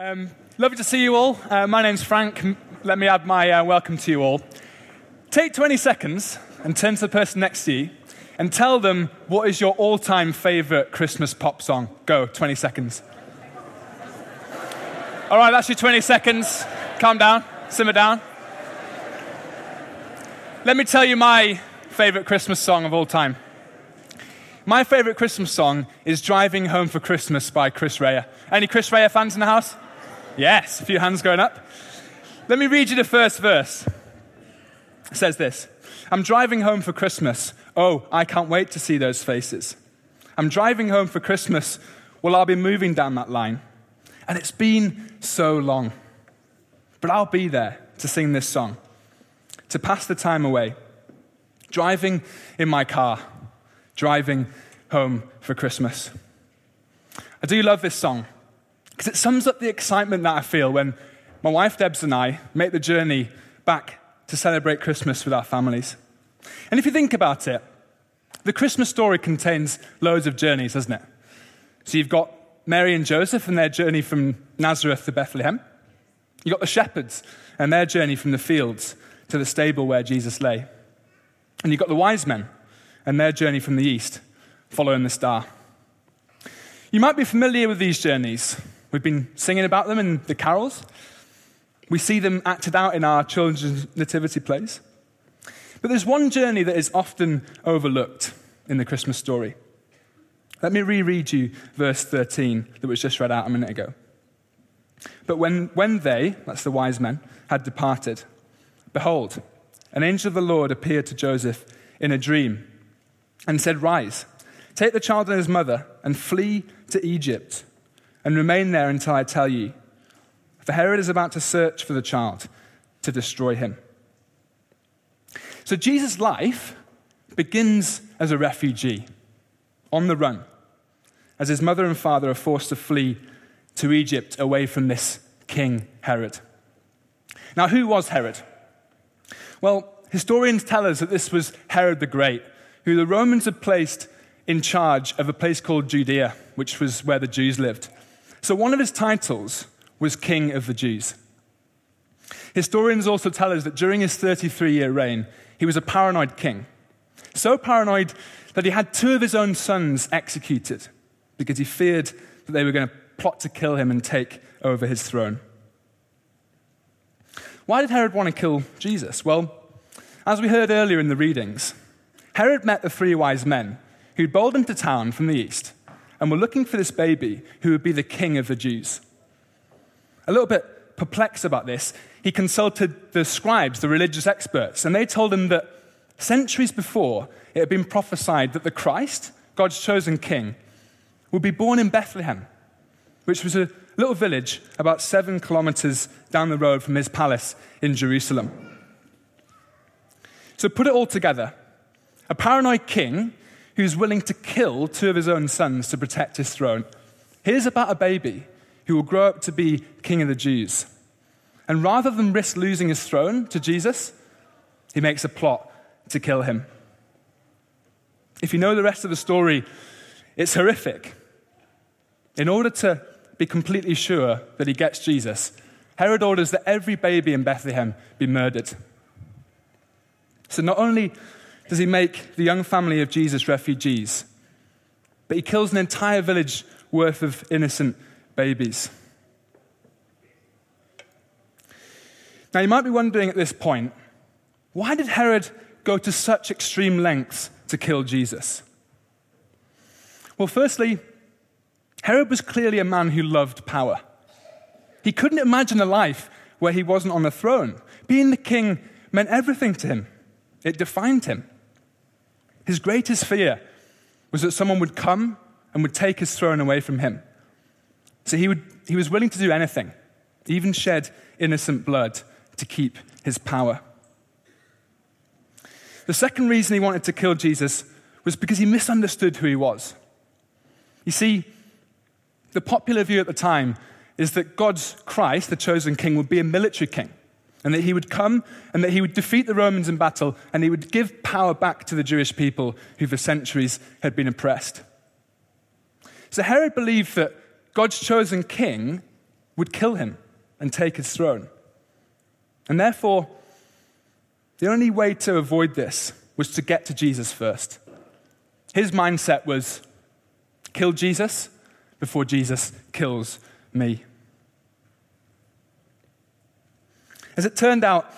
Lovely to see you all. My name's Frank. Let me add my welcome to you all. Take 20 seconds and turn to the person next to you and tell them what is your all-time favorite Christmas pop song. Go, 20 seconds. All right, that's your 20 seconds. Calm down, simmer down. Let me tell you my favorite Christmas song of all time. My favorite Christmas song is Driving Home for Christmas by Chris Rea. Any Chris Rea fans in the house? Yes, a few hands going up. Let me read you the first verse. It says this: I'm driving home for Christmas. Oh, I can't wait to see those faces. I'm driving home for Christmas. Well, I'll be moving down that line. And it's been so long. But I'll be there to sing this song, to pass the time away, driving in my car, driving home for Christmas. I do love this song because it sums up the excitement that I feel when my wife Debs and I make the journey back to celebrate Christmas with our families. And if you think about it, the Christmas story contains loads of journeys, doesn't it? So you've got Mary and Joseph and their journey from Nazareth to Bethlehem. You've got the shepherds and their journey from the fields to the stable where Jesus lay. And you've got the wise men and their journey from the east, following the star. You might be familiar with these journeys. We've been singing about them in the carols. We see them acted out in our children's nativity plays. But there's one journey that is often overlooked in the Christmas story. Let me reread you verse 13 that was just read out a minute ago. But when they, that's the wise men, had departed, behold, an angel of the Lord appeared to Joseph in a dream and said, "Rise, take the child and his mother and flee to Egypt and remain there until I tell you, for Herod is about to search for the child to destroy him." So Jesus' life begins as a refugee, on the run, as his mother and father are forced to flee to Egypt away from this King Herod. Now, who was Herod? Well, historians tell us that this was Herod the Great, who the Romans had placed in charge of a place called Judea, which was where the Jews lived. So one of his titles was King of the Jews. Historians also tell us that during his 33-year reign, he was a paranoid king. So paranoid that he had two of his own sons executed because he feared that they were going to plot to kill him and take over his throne. Why did Herod want to kill Jesus? Well, as we heard earlier in the readings, Herod met the three wise men who'd bowled into town from the east and were looking for this baby who would be the king of the Jews. A little bit perplexed about this, he consulted the scribes, the religious experts, and they told him that centuries before it had been prophesied that the Christ, God's chosen king, would be born in Bethlehem, which was a little village about 7 kilometers down the road from his palace in Jerusalem. So put it all together, a paranoid king who's willing to kill two of his own sons to protect his throne. Here's about a baby who will grow up to be king of the Jews. And rather than risk losing his throne to Jesus, he makes a plot to kill him. If you know the rest of the story, it's horrific. In order to be completely sure that he gets Jesus, Herod orders that every baby in Bethlehem be murdered. So not only does he make the young family of Jesus refugees, but he kills an entire village worth of innocent babies. Now you might be wondering at this point, why did Herod go to such extreme lengths to kill Jesus? Well, firstly, Herod was clearly a man who loved power. He couldn't imagine a life where he wasn't on the throne. Being the king meant everything to him. It defined him. His greatest fear was that someone would come and would take his throne away from him. So he was willing to do anything, even shed innocent blood, to keep his power. The second reason he wanted to kill Jesus was because he misunderstood who he was. You see, the popular view at the time is that God's Christ, the chosen king, would be a military king, and that he would come and that he would defeat the Romans in battle and he would give power back to the Jewish people who for centuries had been oppressed. So Herod believed that God's chosen king would kill him and take his throne. And therefore, the only way to avoid this was to get to Jesus first. His mindset was, kill Jesus before Jesus kills me. As it turned out,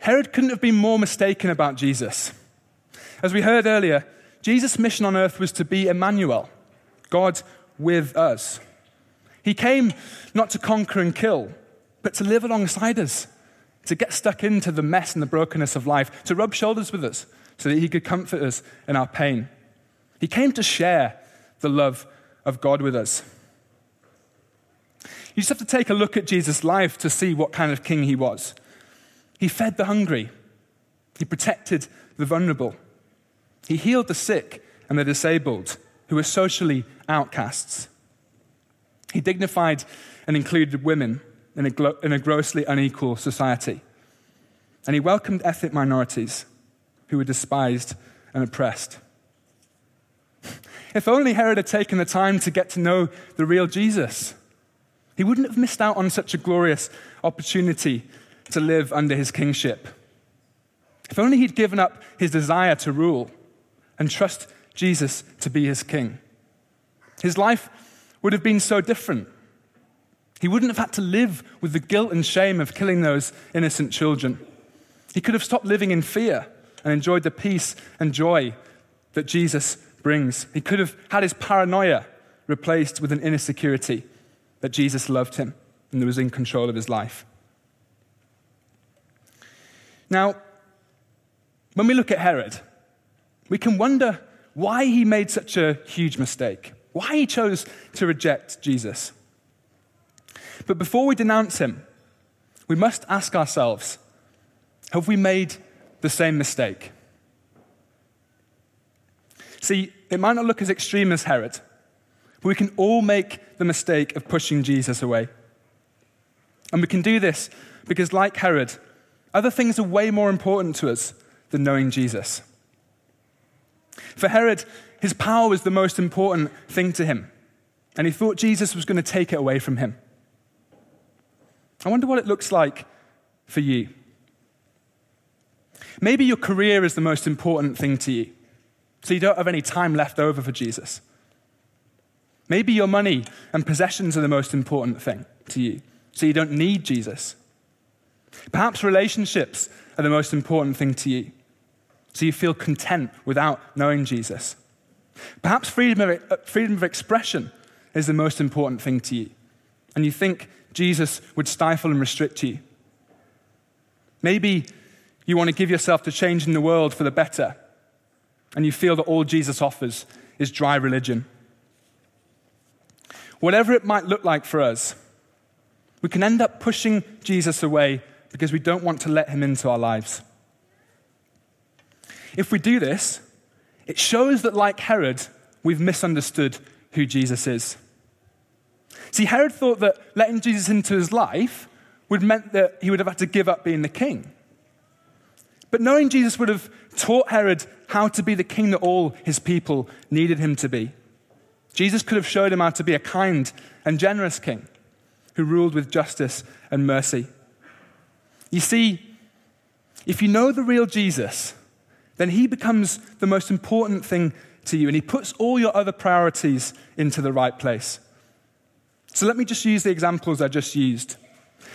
Herod couldn't have been more mistaken about Jesus. As we heard earlier, Jesus' mission on earth was to be Emmanuel, God with us. He came not to conquer and kill, but to live alongside us, to get stuck into the mess and the brokenness of life, to rub shoulders with us so that he could comfort us in our pain. He came to share the love of God with us. You just have to take a look at Jesus' life to see what kind of king he was. He fed the hungry. He protected the vulnerable. He healed the sick and the disabled who were socially outcasts. He dignified and included women in a grossly unequal society. And he welcomed ethnic minorities who were despised and oppressed. If only Herod had taken the time to get to know the real Jesus, he wouldn't have missed out on such a glorious opportunity to live under his kingship. If only he'd given up his desire to rule and trust Jesus to be his king. His life would have been so different. He wouldn't have had to live with the guilt and shame of killing those innocent children. He could have stopped living in fear and enjoyed the peace and joy that Jesus brings. He could have had his paranoia replaced with an inner security that Jesus loved him and was in control of his life. Now, when we look at Herod, we can wonder why he made such a huge mistake, why he chose to reject Jesus. But before we denounce him, we must ask ourselves, have we made the same mistake? See, it might not look as extreme as Herod, but we can all make the mistake of pushing Jesus away. And we can do this because, like Herod, other things are way more important to us than knowing Jesus. For Herod, his power was the most important thing to him, and he thought Jesus was going to take it away from him. I wonder what it looks like for you. Maybe your career is the most important thing to you, so you don't have any time left over for Jesus. Maybe your money and possessions are the most important thing to you, so you don't need Jesus. Perhaps relationships are the most important thing to you, so you feel content without knowing Jesus. Perhaps freedom of expression is the most important thing to you, and you think Jesus would stifle and restrict you. Maybe you want to give yourself to change in the world for the better, and you feel that all Jesus offers is dry religion. Whatever it might look like for us, we can end up pushing Jesus away because we don't want to let him into our lives. If we do this, it shows that, like Herod, we've misunderstood who Jesus is. See, Herod thought that letting Jesus into his life would meant that he would have had to give up being the king. But knowing Jesus would have taught Herod how to be the king that all his people needed him to be. Jesus could have showed him how to be a kind and generous king who ruled with justice and mercy. You see, if you know the real Jesus, then he becomes the most important thing to you, and he puts all your other priorities into the right place. So let me just use the examples I just used.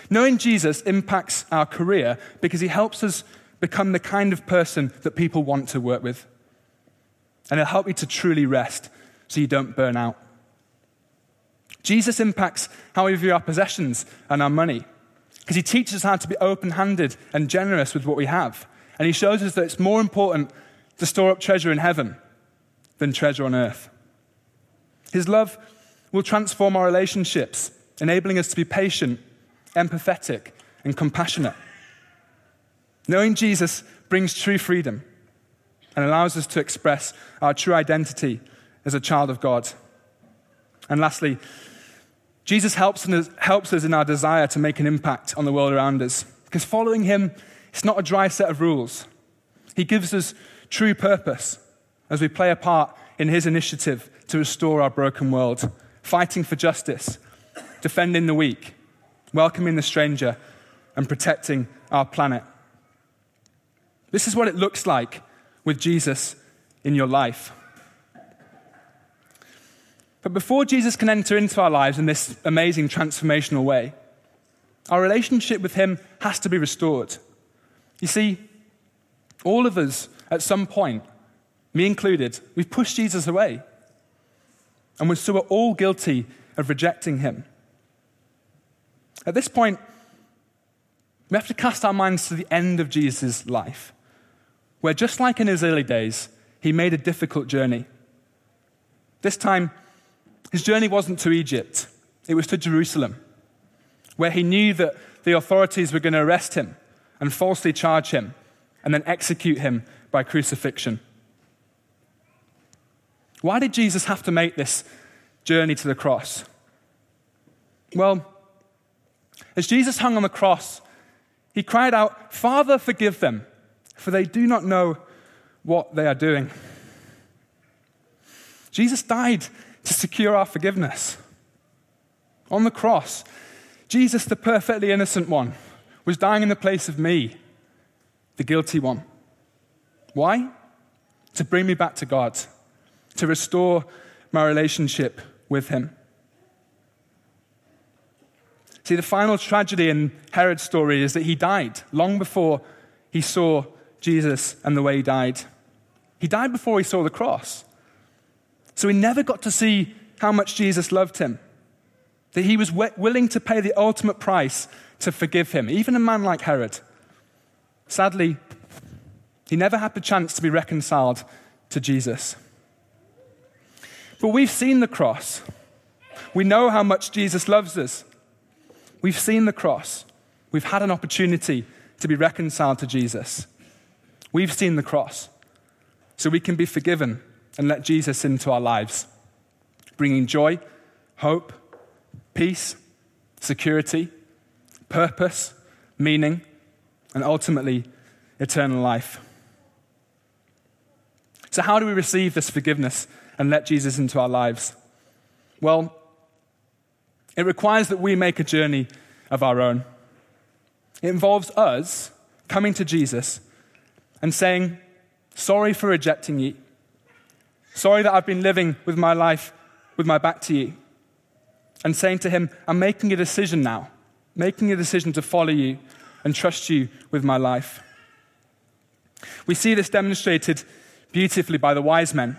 Knowing Jesus impacts our career because he helps us become the kind of person that people want to work with. And it'll help you to truly rest so you don't burn out. Jesus impacts how we view our possessions and our money because he teaches us how to be open-handed and generous with what we have. And he shows us that it's more important to store up treasure in heaven than treasure on earth. His love will transform our relationships, enabling us to be patient, empathetic, and compassionate. Knowing Jesus brings true freedom and allows us to express our true identity as a child of God. And lastly, Jesus helps us in our desire to make an impact on the world around us, because following him, it's not a dry set of rules. He gives us true purpose as we play a part in his initiative to restore our broken world, fighting for justice defending the weak, welcoming the stranger, and protecting our planet. This is what it looks like with Jesus in your life. But before Jesus can enter into our lives in this amazing transformational way, our relationship with him has to be restored. You see, all of us at some point, me included, we've pushed Jesus away. And so we're all guilty of rejecting him. At this point, we have to cast our minds to the end of Jesus' life, where just like in his early days, he made a difficult journey. This time, his journey wasn't to Egypt, it was to Jerusalem, where he knew that the authorities were going to arrest him and falsely charge him and then execute him by crucifixion. Why did Jesus have to make this journey to the cross? Well, as Jesus hung on the cross, he cried out, "Father, forgive them, for they do not know what they are doing." Jesus died to secure our forgiveness. On the cross, Jesus, the perfectly innocent one, was dying in the place of me, the guilty one. Why? To bring me back to God, to restore my relationship with him. See, the final tragedy in Herod's story is that he died long before he saw Jesus and the way he died. He died before he saw the cross. So he never got to see how much Jesus loved him, that he was willing to pay the ultimate price to forgive him, even a man like Herod. Sadly, he never had the chance to be reconciled to Jesus. But we've seen the cross. We know how much Jesus loves us. We've seen the cross. We've had an opportunity to be reconciled to Jesus. We've seen the cross. So we can be forgiven and let Jesus into our lives, bringing joy, hope, peace, security, purpose, meaning, and ultimately, eternal life. So how do we receive this forgiveness and let Jesus into our lives? Well, it requires that we make a journey of our own. It involves us coming to Jesus and saying, "Sorry for rejecting you. Sorry that I've been living with my life with my back to you." And saying to him, "I'm making a decision now, making a decision to follow you and trust you with my life." We see this demonstrated beautifully by the wise men.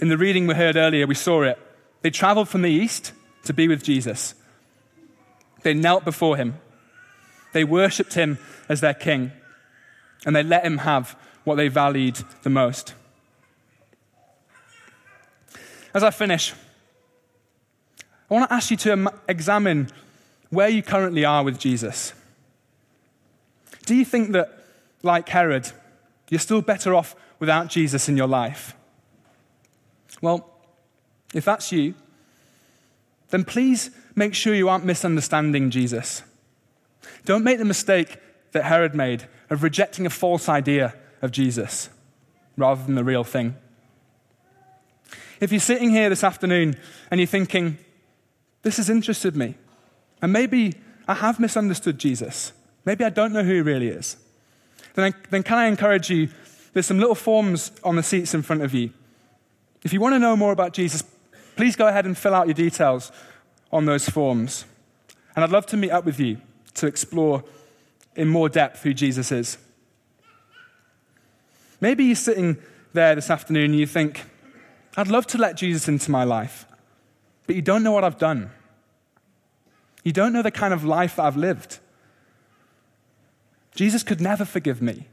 In the reading we heard earlier, we saw it. They traveled from the east to be with Jesus. They knelt before him. They worshipped him as their king. And they let him have what they valued the most. As I finish, I want to ask you to examine where you currently are with Jesus. Do you think that, like Herod, you're still better off without Jesus in your life? Well, if that's you, then please make sure you aren't misunderstanding Jesus. Don't make the mistake that Herod made of rejecting a false idea of Jesus rather than the real thing. If you're sitting here this afternoon and you're thinking, "This has interested me, and maybe I have misunderstood Jesus, maybe I don't know who he really is," then can I encourage you, there's some little forms on the seats in front of you. If you want to know more about Jesus, please go ahead and fill out your details on those forms. And I'd love to meet up with you to explore in more depth who Jesus is. Maybe you're sitting there this afternoon and you think, "I'd love to let Jesus into my life, but you don't know what I've done. You don't know the kind of life that I've lived. Jesus could never forgive me."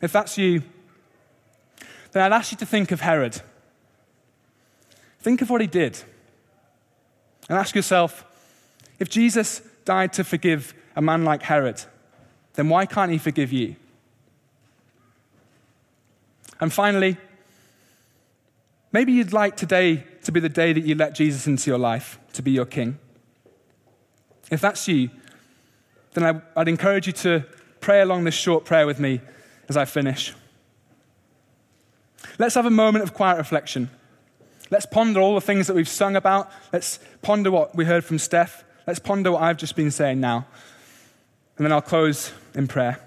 If that's you, then I'd ask you to think of Herod. Think of what he did. And ask yourself, if Jesus died to forgive a man like Herod, then why can't he forgive you? And finally, maybe you'd like today to be the day that you let Jesus into your life, to be your king. If that's you, then I'd encourage you to pray along this short prayer with me as I finish. Let's have a moment of quiet reflection Let's ponder all the things that we've sung about. Let's ponder what we heard from Steph. Let's ponder what I've just been saying now. And then I'll close in prayer.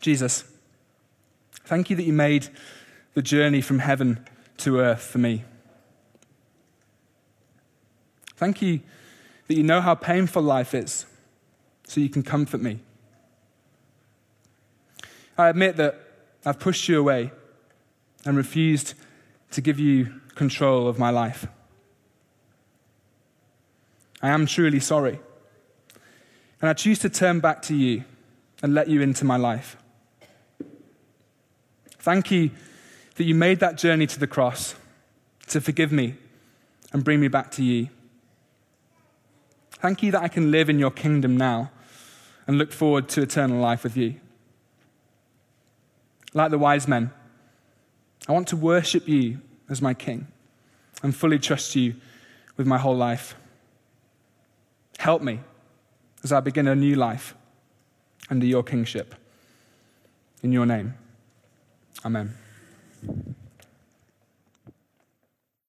Jesus, thank you that you made the journey from heaven to earth for me. Thank you that you know how painful life is, so you can comfort me. I admit that I've pushed you away and refused to give you control of my life. I am truly sorry, and I choose to turn back to you and let you into my life. Thank you that you made that journey to the cross to forgive me and bring me back to you. Thank you that I can live in your kingdom now and look forward to eternal life with you. Like the wise men, I want to worship you as my king and fully trust you with my whole life. Help me as I begin a new life under your kingship. In your name, amen.